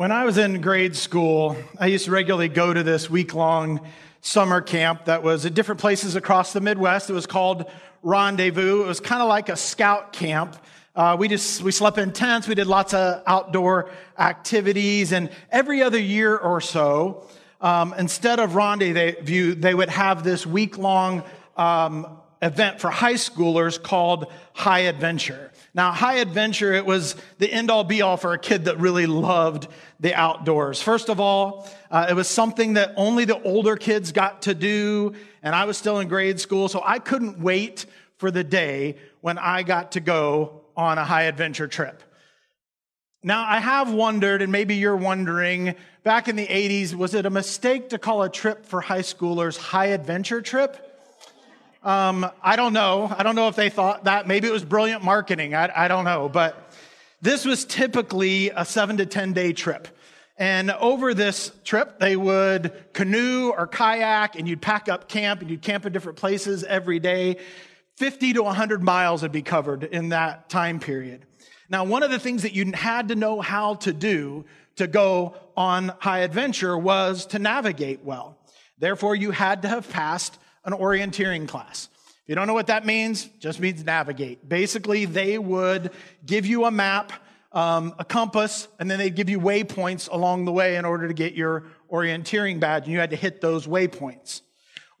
When I was in grade school, I used to regularly go to this week-long summer camp that was at different places across the Midwest. It was called Rendezvous. It was kind of like a scout camp. We slept in tents. We did lots of outdoor activities. And every other year or so, instead of Rendezvous, they would have this week-long event for high schoolers called High Adventure. Now, High Adventure, it was the end-all, be-all for a kid that really loved the outdoors. First of all, it was something that only the older kids got to do, and I was still in grade school, so I couldn't wait for the day when I got to go on a High Adventure trip. Now, I have wondered, and maybe you're wondering, back in the 80s, was it a mistake to call a trip for high schoolers High Adventure trip? I don't know. I don't know if they thought that. Maybe it was brilliant marketing. I don't know. But this was typically a 7 to 10 day trip. And over this trip, they would canoe or kayak, and you'd pack up camp, and you'd camp in different places every day. 50 to 100 miles would be covered in that time period. Now, one of the things that you had to know how to do to go on High Adventure was to navigate well. Therefore, you had to have passed an orienteering class. If you don't know what that means, it just means navigate. Basically, they would give you a map, a compass, and then they'd give you waypoints along the way in order to get your orienteering badge, and you had to hit those waypoints.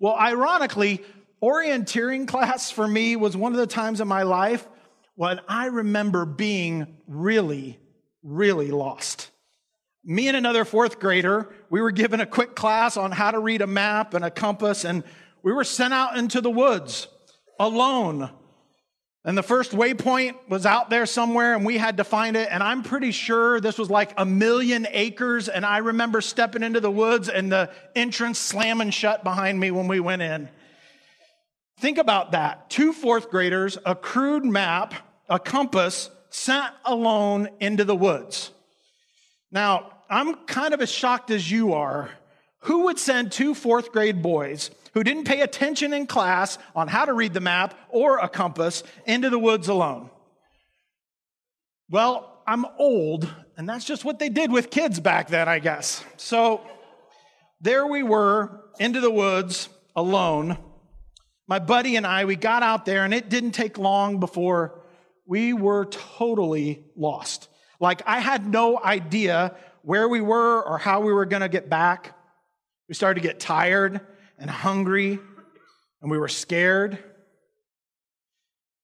Well, ironically, orienteering class for me was one of the times in my life when I remember being really, really lost. Me and another fourth grader, we were given a quick class on how to read a map and a compass, and we were sent out into the woods alone. And the first waypoint was out there somewhere, and we had to find it. And I'm pretty sure this was like 1,000,000 acres. And I remember stepping into the woods and the entrance slamming shut behind me when we went in. Think about that. 2 fourth graders, a crude map, a compass, sent alone into the woods. Now, I'm kind of as shocked as you are. Who would send 2 fourth grade boys who didn't pay attention in class on how to read the map or a compass into the woods alone? Well, I'm old, and that's just what they did with kids back then, I guess. So there we were, into the woods, alone. My buddy and I, we got out there, and it didn't take long before we were totally lost. Like, I had no idea where we were or how we were going to get back. We started to get tired and hungry, and we were scared.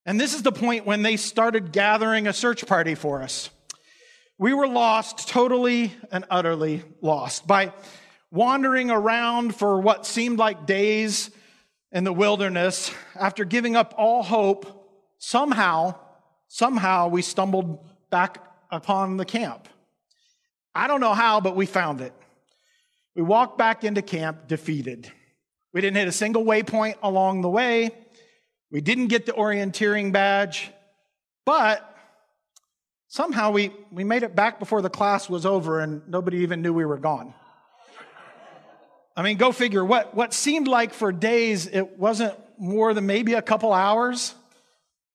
And this is the point when they started gathering a search party for us. We were lost, totally and utterly lost. By wandering around for what seemed like days in the wilderness, after giving up all hope, somehow we stumbled back upon the camp. I don't know how, but we found it. We walked back into camp defeated. We didn't hit a single waypoint along the way. We didn't get the orienteering badge, but somehow we made it back before the class was over and nobody even knew we were gone. I mean, go figure. What seemed like for days, it wasn't more than maybe a couple hours.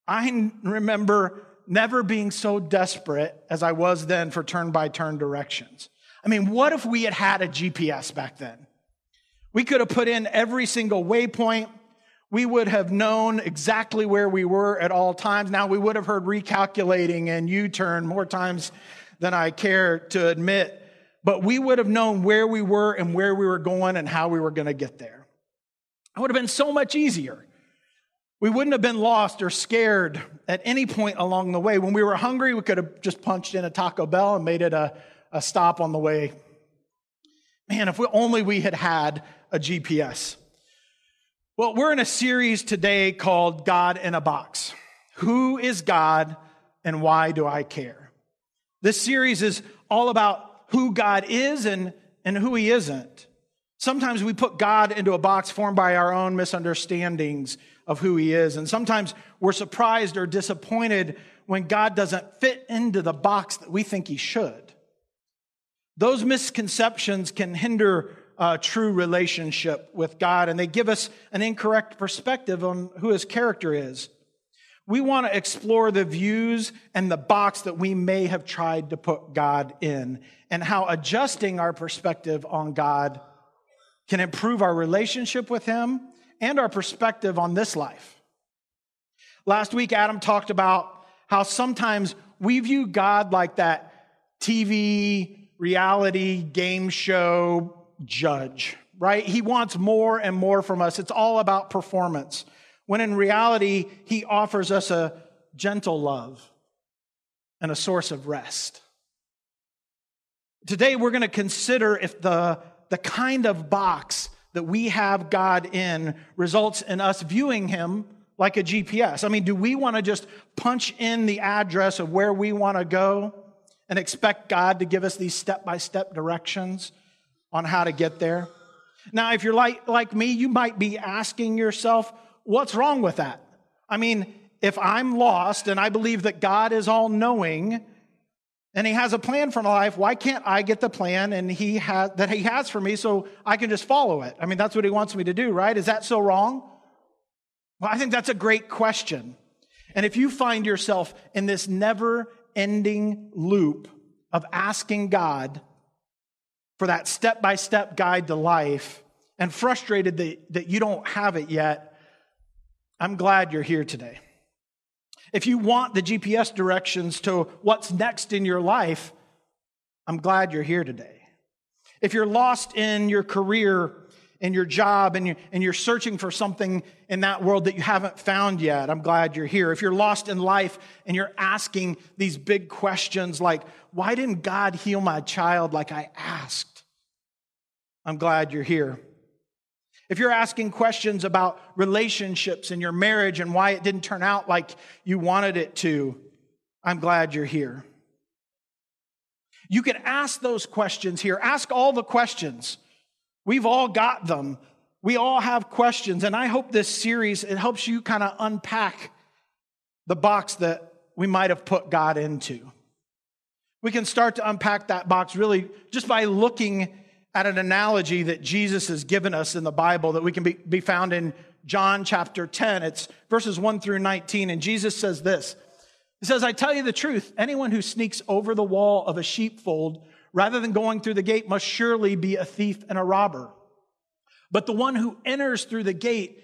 I remember never being so desperate as I was then for turn-by-turn directions. I mean, what if we had had a GPS back then? We could have put in every single waypoint. We would have known exactly where we were at all times. Now, we would have heard recalculating and U-turn more times than I care to admit. But we would have known where we were and where we were going and how we were going to get there. It would have been so much easier. We wouldn't have been lost or scared at any point along the way. When we were hungry, we could have just punched in a Taco Bell and made it a stop on the way. Man, if only we had had a GPS. Well, we're in a series today called God in a Box. Who is God and why do I care? This series is all about who God is and who he isn't. Sometimes we put God into a box formed by our own misunderstandings of who he is. And sometimes we're surprised or disappointed when God doesn't fit into the box that we think he should. Those misconceptions can hinder a true relationship with God, and they give us an incorrect perspective on who his character is. We want to explore the views and the box that we may have tried to put God in, and how adjusting our perspective on God can improve our relationship with Him and our perspective on this life. Last week, Adam talked about how sometimes we view God like that TV, reality, game show judge, right? He wants more and more from us. It's all about performance, when in reality, He offers us a gentle love and a source of rest. Today, we're going to consider if the kind of box that we have God in results in us viewing Him like a GPS. I mean, do we want to just punch in the address of where we want to go and expect God to give us these step-by-step directions on how to get there? Now, if you're like me, you might be asking yourself, what's wrong with that? I mean, if I'm lost and I believe that God is all-knowing and He has a plan for my life, why can't I get the plan and that He has for me so I can just follow it? I mean, that's what He wants me to do, right? Is that so wrong? Well, I think that's a great question. And if you find yourself in this never-ending loop of asking God for that step-by-step guide to life and frustrated that you don't have it yet, I'm glad you're here today. If you want the GPS directions to what's next in your life, I'm glad you're here today. If you're lost in your career and your job and you're searching for something in that world that you haven't found yet, I'm glad you're here. If you're lost in life and you're asking these big questions like, why didn't God heal my child like I asked? I'm glad you're here. If you're asking questions about relationships and your marriage and why it didn't turn out like you wanted it to, I'm glad you're here. You can ask those questions here. Ask all the questions. We've all got them. We all have questions. And I hope this series, it helps you kind of unpack the box that we might have put God into. We can start to unpack that box really just by looking at an analogy that Jesus has given us in the Bible that we can be found in John chapter 10. It's verses 1 through 19, and Jesus says this. He says, I tell you the truth, anyone who sneaks over the wall of a sheepfold rather than going through the gate must surely be a thief and a robber. But the one who enters through the gate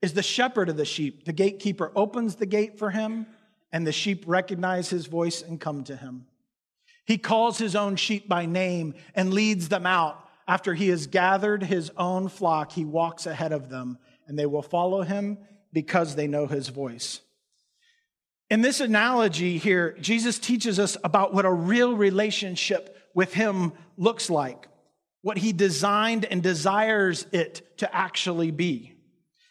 is the shepherd of the sheep. The gatekeeper opens the gate for him, and the sheep recognize his voice and come to him. He calls his own sheep by name and leads them out. After he has gathered his own flock, he walks ahead of them, and they will follow him because they know his voice. In this analogy here, Jesus teaches us about what a real relationship with him looks like, what he designed and desires it to actually be.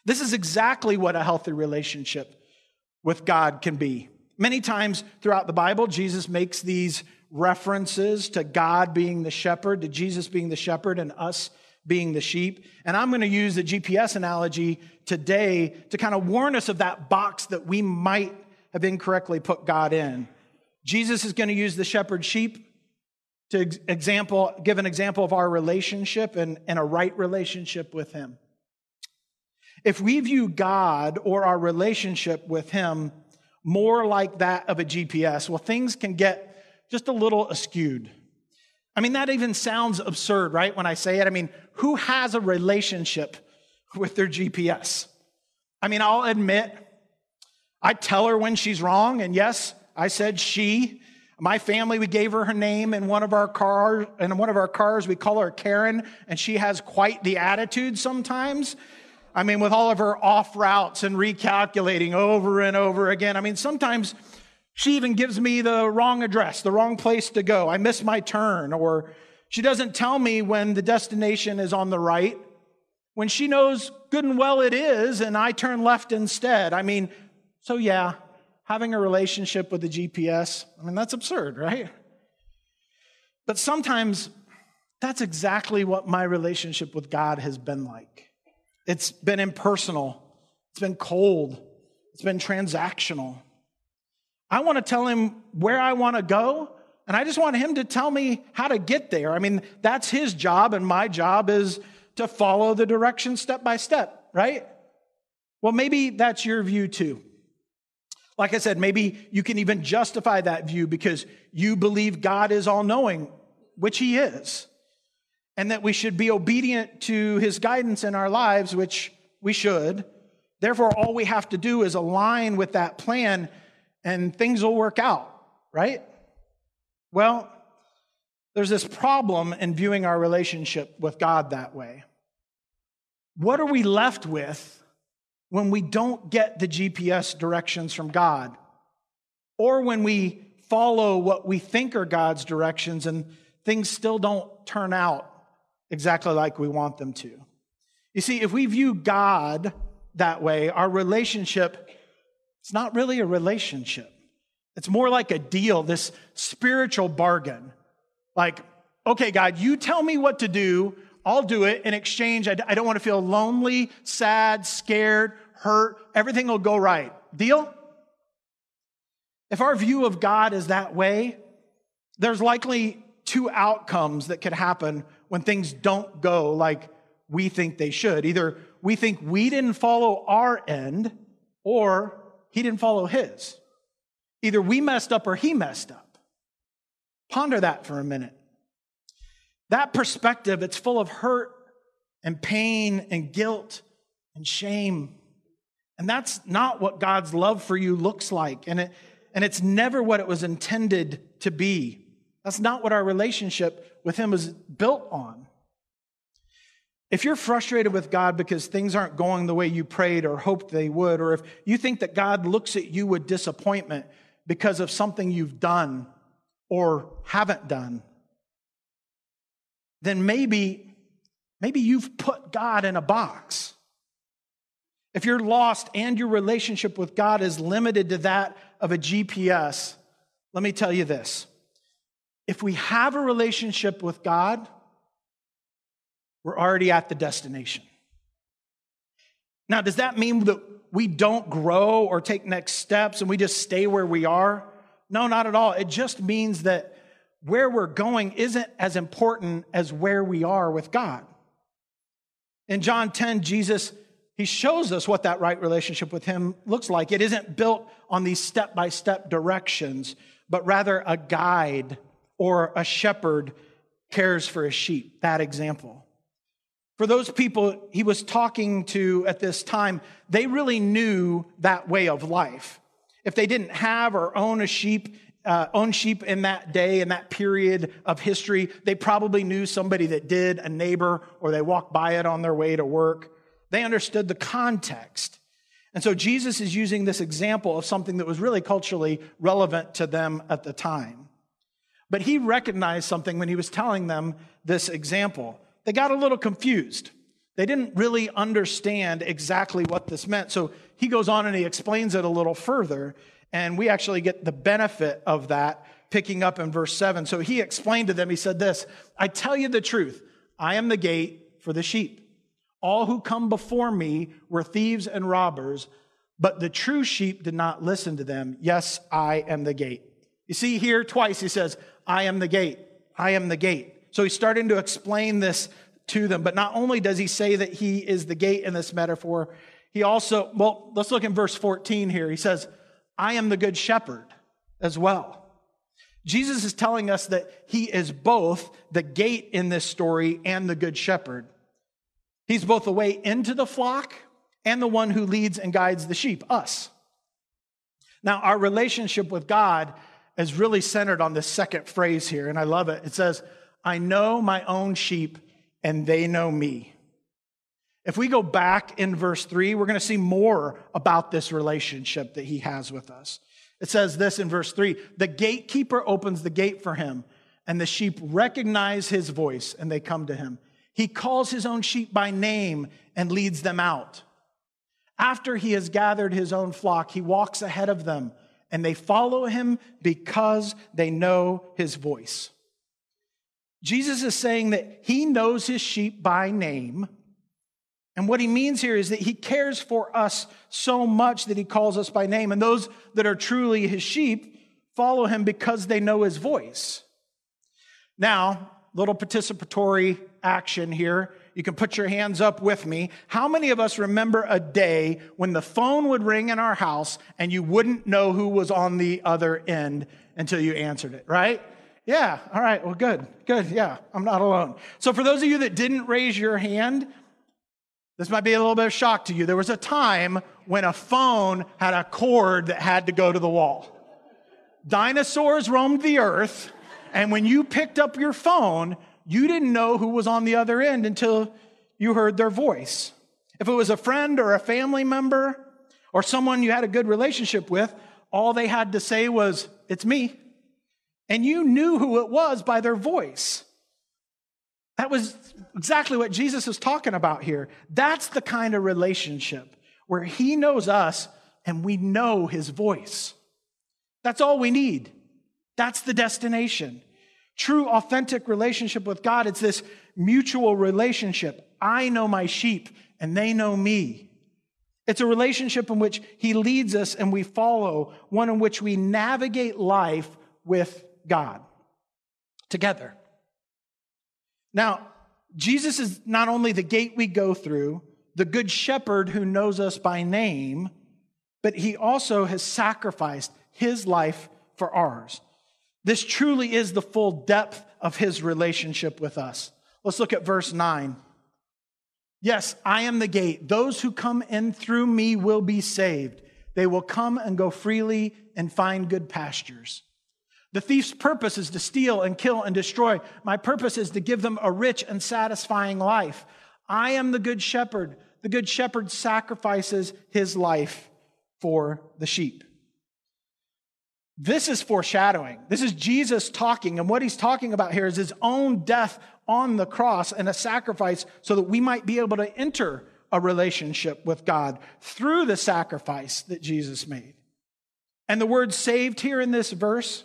This is exactly what a healthy relationship with God can be. Many times throughout the Bible, Jesus makes these references to God being the shepherd, to Jesus being the shepherd, and us being the sheep. And I'm going to use the GPS analogy today to kind of warn us of that box that we might have incorrectly put God in. Jesus is going to use the shepherd sheep to give an example of our relationship and a right relationship with him. If we view God or our relationship with him more like that of a GPS, well, things can get just a little askewed. I mean, that even sounds absurd, right, when I say it? I mean, who has a relationship with their GPS? I mean, I'll admit, I tell her when she's wrong, and yes, I said she. My family, we gave her name in one of our cars. We call her Karen, and she has quite the attitude sometimes. I mean, with all of her off routes and recalculating over and over again. I mean, sometimes she even gives me the wrong address, the wrong place to go. I miss my turn, or she doesn't tell me when the destination is on the right, when she knows good and well it is, and I turn left instead. I mean, so yeah, having a relationship with the GPS, I mean, that's absurd, right? But sometimes that's exactly what my relationship with God has been like. It's been impersonal. It's been cold. It's been transactional. I want to tell him where I want to go, and I just want him to tell me how to get there. I mean, that's his job, and my job is to follow the direction step by step, right? Well, maybe that's your view too. Like I said, maybe you can even justify that view because you believe God is all-knowing, which he is, and that we should be obedient to his guidance in our lives, which we should. Therefore, all we have to do is align with that plan and things will work out, right? Well, there's this problem in viewing our relationship with God that way. What are we left with when we don't get the GPS directions from God, or when we follow what we think are God's directions and things still don't turn out exactly like we want them to? You see, if we view God that way, our relationship, it's not really a relationship. It's more like a deal, this spiritual bargain. Like, okay, God, you tell me what to do, I'll do it. In exchange, I don't want to feel lonely, sad, scared, hurt. Everything will go right. Deal? If our view of God is that way, there's likely two outcomes that could happen when things don't go like we think they should. Either we think we didn't follow our end, or he didn't follow his. Either we messed up or he messed up. Ponder that for a minute. That perspective, it's full of hurt and pain and guilt and shame. And that's not what God's love for you looks like. And it's never what it was intended to be. That's not what our relationship with him is built on. If you're frustrated with God because things aren't going the way you prayed or hoped they would, or if you think that God looks at you with disappointment because of something you've done or haven't done, then maybe you've put God in a box. If you're lost and your relationship with God is limited to that of a GPS, let me tell you this. If we have a relationship with God, we're already at the destination. Now, does that mean that we don't grow or take next steps and we just stay where we are? No, not at all. It just means that where we're going isn't as important as where we are with God. In John 10, Jesus, he shows us what that right relationship with him looks like. It isn't built on these step-by-step directions, but rather a guide, or a shepherd cares for his sheep, that example. For those people he was talking to at this time, they really knew that way of life. If they didn't have or own a sheep, in that day, in that period of history, they probably knew somebody that did, a neighbor, or they walked by it on their way to work. They understood the context. And so Jesus is using this example of something that was really culturally relevant to them at the time. But he recognized something when he was telling them this example. They got a little confused. They didn't really understand exactly what this meant. So he goes on and he explains it a little further. And we actually get the benefit of that picking up in verse 7. So he explained to them, he said this, "I tell you the truth, I am the gate for the sheep. All who come before me were thieves and robbers, but the true sheep did not listen to them. Yes, I am the gate." You see here twice he says, "I am the gate, I am the gate." So he's starting to explain this to them. But not only does he say that he is the gate in this metaphor, he also, well, let's look in verse 14 here. He says, "I am the good shepherd" as well. Jesus is telling us that he is both the gate in this story and the good shepherd. He's both the way into the flock and the one who leads and guides the sheep, us. Now, our relationship with God is really centered on this second phrase here, and I love it. It says, "I know my own sheep and they know me." If we go back in verse 3, we're going to see more about this relationship that he has with us. It says this in verse 3, "The gatekeeper opens the gate for him, and the sheep recognize his voice, and they come to him. He calls his own sheep by name and leads them out. After he has gathered his own flock, he walks ahead of them, and they follow him because they know his voice." Jesus is saying that he knows his sheep by name. And what he means here is that he cares for us so much that he calls us by name. And those that are truly his sheep follow him because they know his voice. Now, little participatory action here. You can put your hands up with me. How many of us remember a day when the phone would ring in our house and you wouldn't know who was on the other end until you answered it, right? Yeah, all right, well, good, yeah, I'm not alone. So for those of you that didn't raise your hand, this might be a little bit of shock to you. There was a time when a phone had a cord that had to go to the wall. Dinosaurs roamed the earth, and when you picked up your phone, you didn't know who was on the other end until you heard their voice. If it was a friend or a family member or someone you had a good relationship with, all they had to say was, "It's me." And you knew who it was by their voice. That was exactly what Jesus is talking about here. That's the kind of relationship where he knows us and we know his voice. That's all we need. That's the destination. True, authentic relationship with God, it's this mutual relationship. I know my sheep and they know me. It's a relationship in which he leads us and we follow, one in which we navigate life with God together. Now, Jesus is not only the gate we go through, the good shepherd who knows us by name, but he also has sacrificed his life for ours. This truly is the full depth of his relationship with us. Let's look at verse 9. "Yes, I am the gate. Those who come in through me will be saved. They will come and go freely and find good pastures. The thief's purpose is to steal and kill and destroy. My purpose is to give them a rich and satisfying life. I am the good shepherd. The good shepherd sacrifices his life for the sheep." This is foreshadowing. This is Jesus talking, and what he's talking about here is his own death on the cross and a sacrifice so that we might be able to enter a relationship with God through the sacrifice that Jesus made. And the word "saved" here in this verse,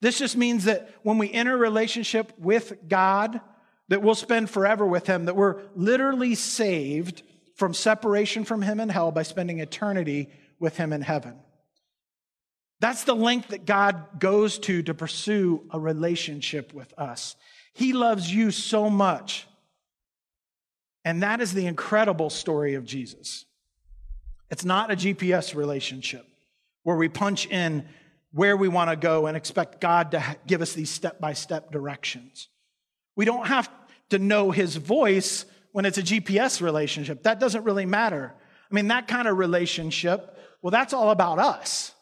this just means that when we enter a relationship with God, that we'll spend forever with him, that we're literally saved from separation from him in hell by spending eternity with him in heaven. That's the length that God goes to pursue a relationship with us. He loves you so much. And that is the incredible story of Jesus. It's not a GPS relationship where we punch in where we want to go and expect God to give us these step-by-step directions. We don't have to know his voice when it's a GPS relationship. That doesn't really matter. I mean, that kind of relationship, well, that's all about us.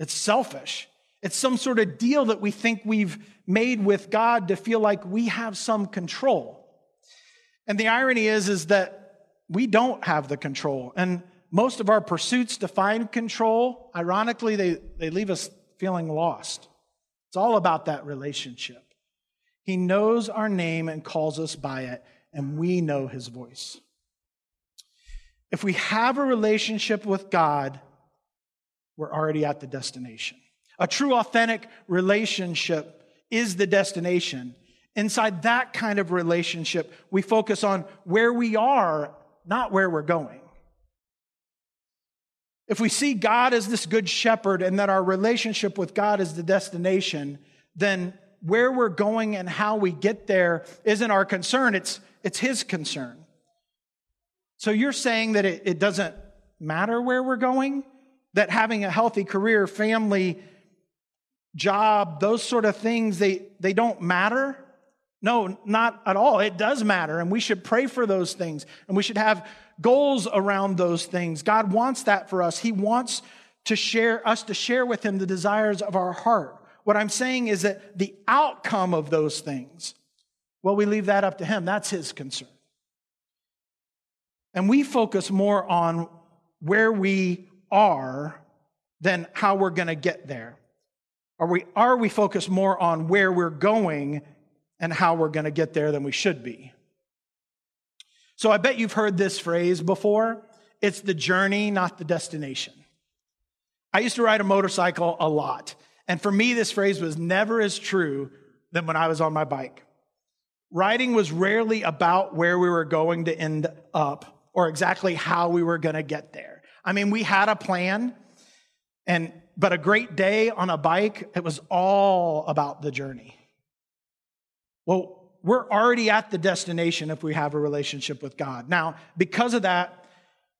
It's selfish. It's some sort of deal that we think we've made with God to feel like we have some control. And the irony is that we don't have the control. And most of our pursuits to find control, ironically, they leave us feeling lost. It's all about that relationship. He knows our name and calls us by it, and we know his voice. If we have a relationship with God, we're already at the destination. A true, authentic relationship is the destination. Inside that kind of relationship, we focus on where we are, not where we're going. If we see God as this good shepherd and that our relationship with God is the destination, then where we're going and how we get there isn't our concern, it's his concern. So you're saying that it doesn't matter where we're going? That having a healthy career, family, job, those sort of things, they don't matter? No, not at all. It does matter, and we should pray for those things, and we should have goals around those things. God wants that for us. He wants to share us to share with him the desires of our heart. What I'm saying is that the outcome of those things, well, we leave that up to him. That's his concern. And we focus more on where we are than how we're going to get there. Are we focused more on where we're going and how we're going to get there than we should be? So I bet you've heard this phrase before. It's the journey, not the destination. I used to ride a motorcycle a lot. And for me, this phrase was never as true than when I was on my bike. Riding was rarely about where we were going to end up or exactly how we were going to get there. I mean, we had a plan, but a great day on a bike, it was all about the journey. Well, we're already at the destination if we have a relationship with God. Now, because of that,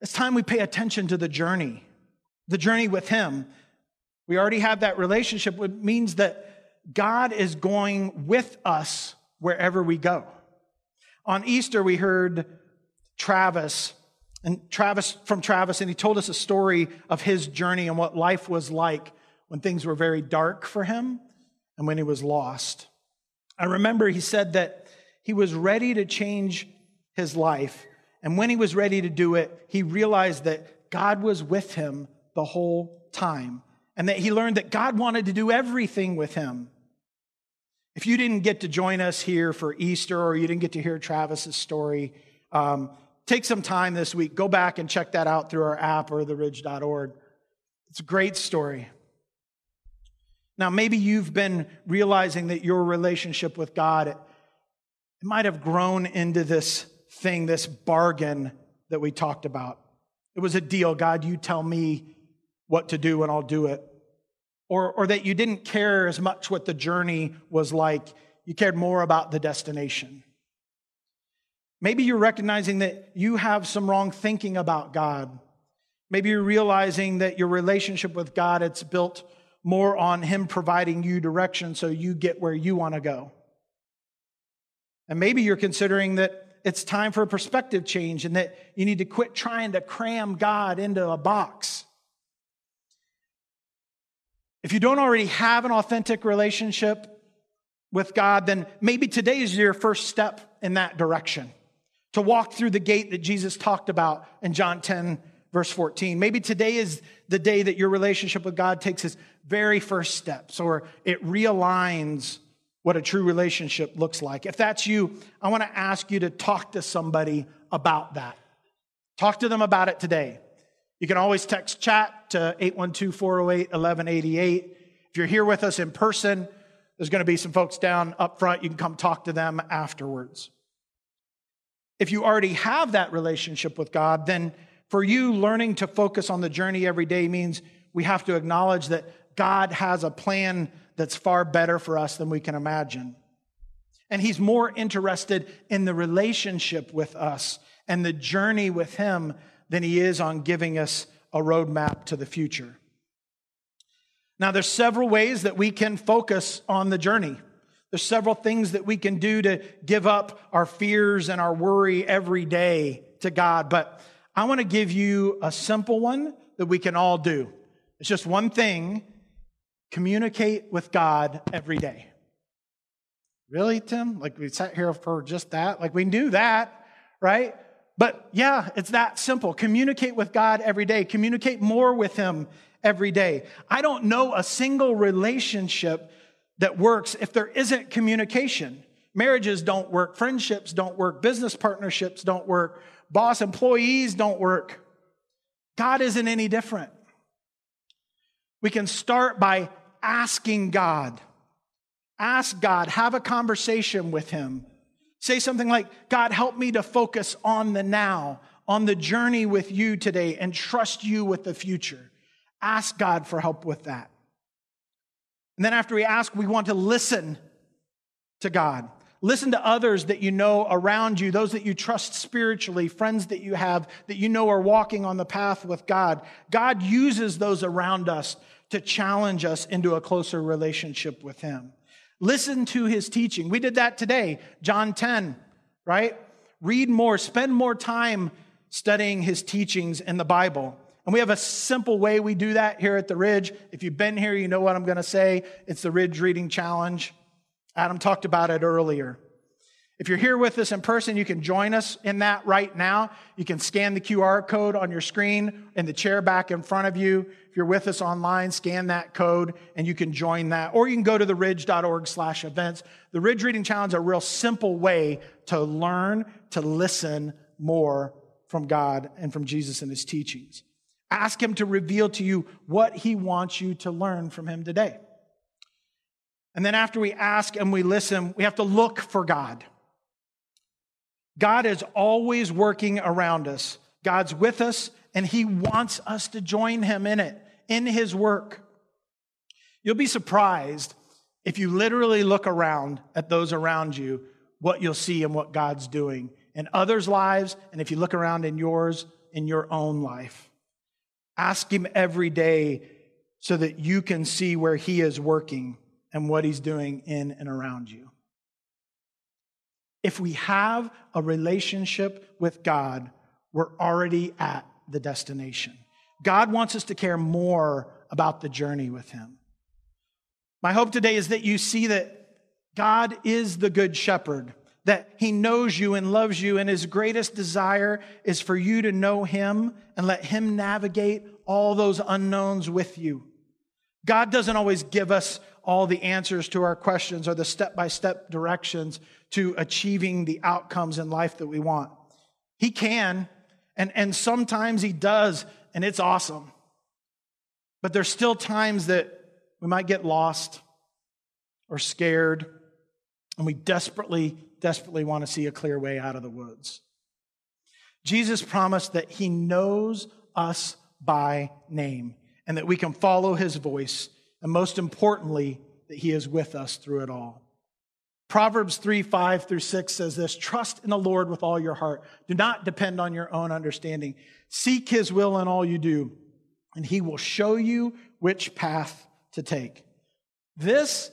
it's time we pay attention to the journey with Him. We already have that relationship, which means that God is going with us wherever we go. On Easter, we heard Travis, and he told us a story of his journey and what life was like when things were very dark for him and when he was lost. I remember he said that he was ready to change his life, and when he was ready to do it, he realized that God was with him the whole time, and that he learned that God wanted to do everything with him. If you didn't get to join us here for Easter, or you didn't get to hear Travis's story, take some time this week. Go back and check that out through our app or theridge.org. It's a great story. Now, maybe you've been realizing that your relationship with God, it might have grown into this thing, this bargain that we talked about. It was a deal. God, you tell me what to do and I'll do it. Or that you didn't care as much what the journey was like. You cared more about the destination. Maybe you're recognizing that you have some wrong thinking about God. Maybe you're realizing that your relationship with God, it's built more on Him providing you direction so you get where you want to go. And maybe you're considering that it's time for a perspective change and that you need to quit trying to cram God into a box. If you don't already have an authentic relationship with God, then maybe today is your first step in that direction, to walk through the gate that Jesus talked about in John 10, verse 14. Maybe today is the day that your relationship with God takes its very first steps, or it realigns what a true relationship looks like. If that's you, I want to ask you to talk to somebody about that. Talk to them about it today. You can always text chat to 812-408-1188. If you're here with us in person, there's going to be some folks down up front. You can come talk to them afterwards. If you already have that relationship with God, then for you, learning to focus on the journey every day means we have to acknowledge that God has a plan that's far better for us than we can imagine. And He's more interested in the relationship with us and the journey with Him than He is on giving us a roadmap to the future. Now, there's several ways that we can focus on the journey. There's several things that we can do to give up our fears and our worry every day to God, but I want to give you a simple one that we can all do. It's just one thing: communicate with God every day. Really, Tim? Like, we sat here for just that? Like, we knew that, right? But yeah, it's that simple. Communicate with God every day. Communicate more with Him every day. I don't know a single relationship that works if there isn't communication. Marriages don't work. Friendships don't work. Business partnerships don't work. Boss employees don't work. God isn't any different. We can start by asking God. Ask God. Have a conversation with Him. Say something like, God, help me to focus on the now, on the journey with you today, and trust you with the future. Ask God for help with that. And then after we ask, we want to listen to God. Listen to others that you know around you, those that you trust spiritually, friends that you have, that you know are walking on the path with God. God uses those around us to challenge us into a closer relationship with Him. Listen to His teaching. We did that today, John 10, right? Read more, spend more time studying His teachings in the Bible. And we have a simple way we do that here at The Ridge. If you've been here, you know what I'm going to say. It's the Ridge Reading Challenge. Adam talked about it earlier. If you're here with us in person, you can join us in that right now. You can scan the QR code on your screen in the chair back in front of you. If you're with us online, scan that code and you can join that. Or you can go to theridge.org/events. The Ridge Reading Challenge is a real simple way to learn to listen more from God and from Jesus and His teachings. Ask Him to reveal to you what He wants you to learn from Him today. And then after we ask and we listen, we have to look for God. God is always working around us. God's with us, and He wants us to join Him in it, in His work. You'll be surprised If you literally look around at those around you, what you'll see and what God's doing in others' lives, and if you look around in yours, in your own life. Ask him every day so that you can see where he is working and what he's doing in and around you. If we have a relationship with God, we're already at the destination. God wants us to care more about the journey with him. My hope today is that you see that God is the good shepherd, that he knows you and loves you, and his greatest desire is for you to know him and let him navigate all those unknowns with you. God doesn't always give us all the answers to our questions or the step-by-step directions to achieving the outcomes in life that we want. He can, and sometimes he does, and it's awesome. But there's still times that we might get lost or scared, and we desperately, desperately want to see a clear way out of the woods. Jesus promised that he knows us by name and that we can follow his voice, and most importantly, that he is with us through it all. Proverbs 3:5-6 says this: trust in the Lord with all your heart. Do not depend on your own understanding. Seek his will in all you do, and he will show you which path to take. This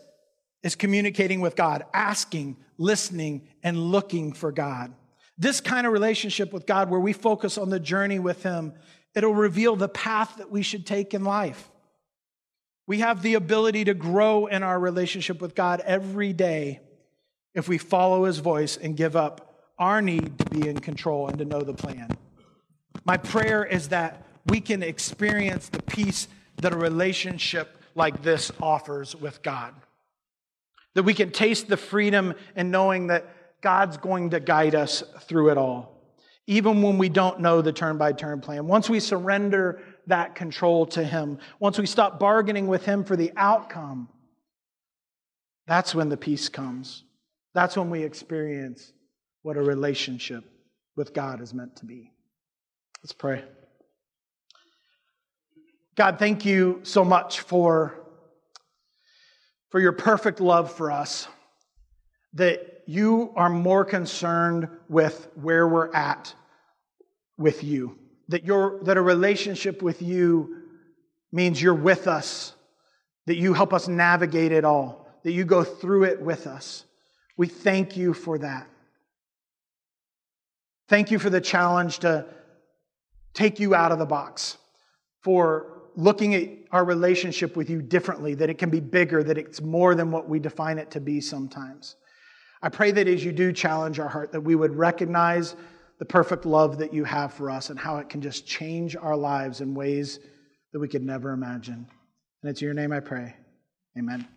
is communicating with God, asking, listening, and looking for God. This kind of relationship with God, where we focus on the journey with him, it'll reveal the path that we should take in life. We have the ability to grow in our relationship with God every day if we follow his voice and give up our need to be in control and to know the plan. My prayer is that we can experience the peace that a relationship like this offers with God, that we can taste the freedom in knowing that God's going to guide us through it all, even when we don't know the turn-by-turn plan. Once we surrender that control to him, once we stop bargaining with him for the outcome, that's when the peace comes. That's when we experience what a relationship with God is meant to be. Let's pray. God, thank you so much for your perfect love for us, that you are more concerned with where we're at with you, that a relationship with you means you're with us, that you help us navigate it all, that you go through it with us. We thank you for that. Thank you for the challenge to take you out of the box, for looking at our relationship with you differently, that it can be bigger, that it's more than what we define it to be sometimes. I pray that as you do challenge our heart, that we would recognize the perfect love that you have for us and how it can just change our lives in ways that we could never imagine. And it's in your name I pray. Amen.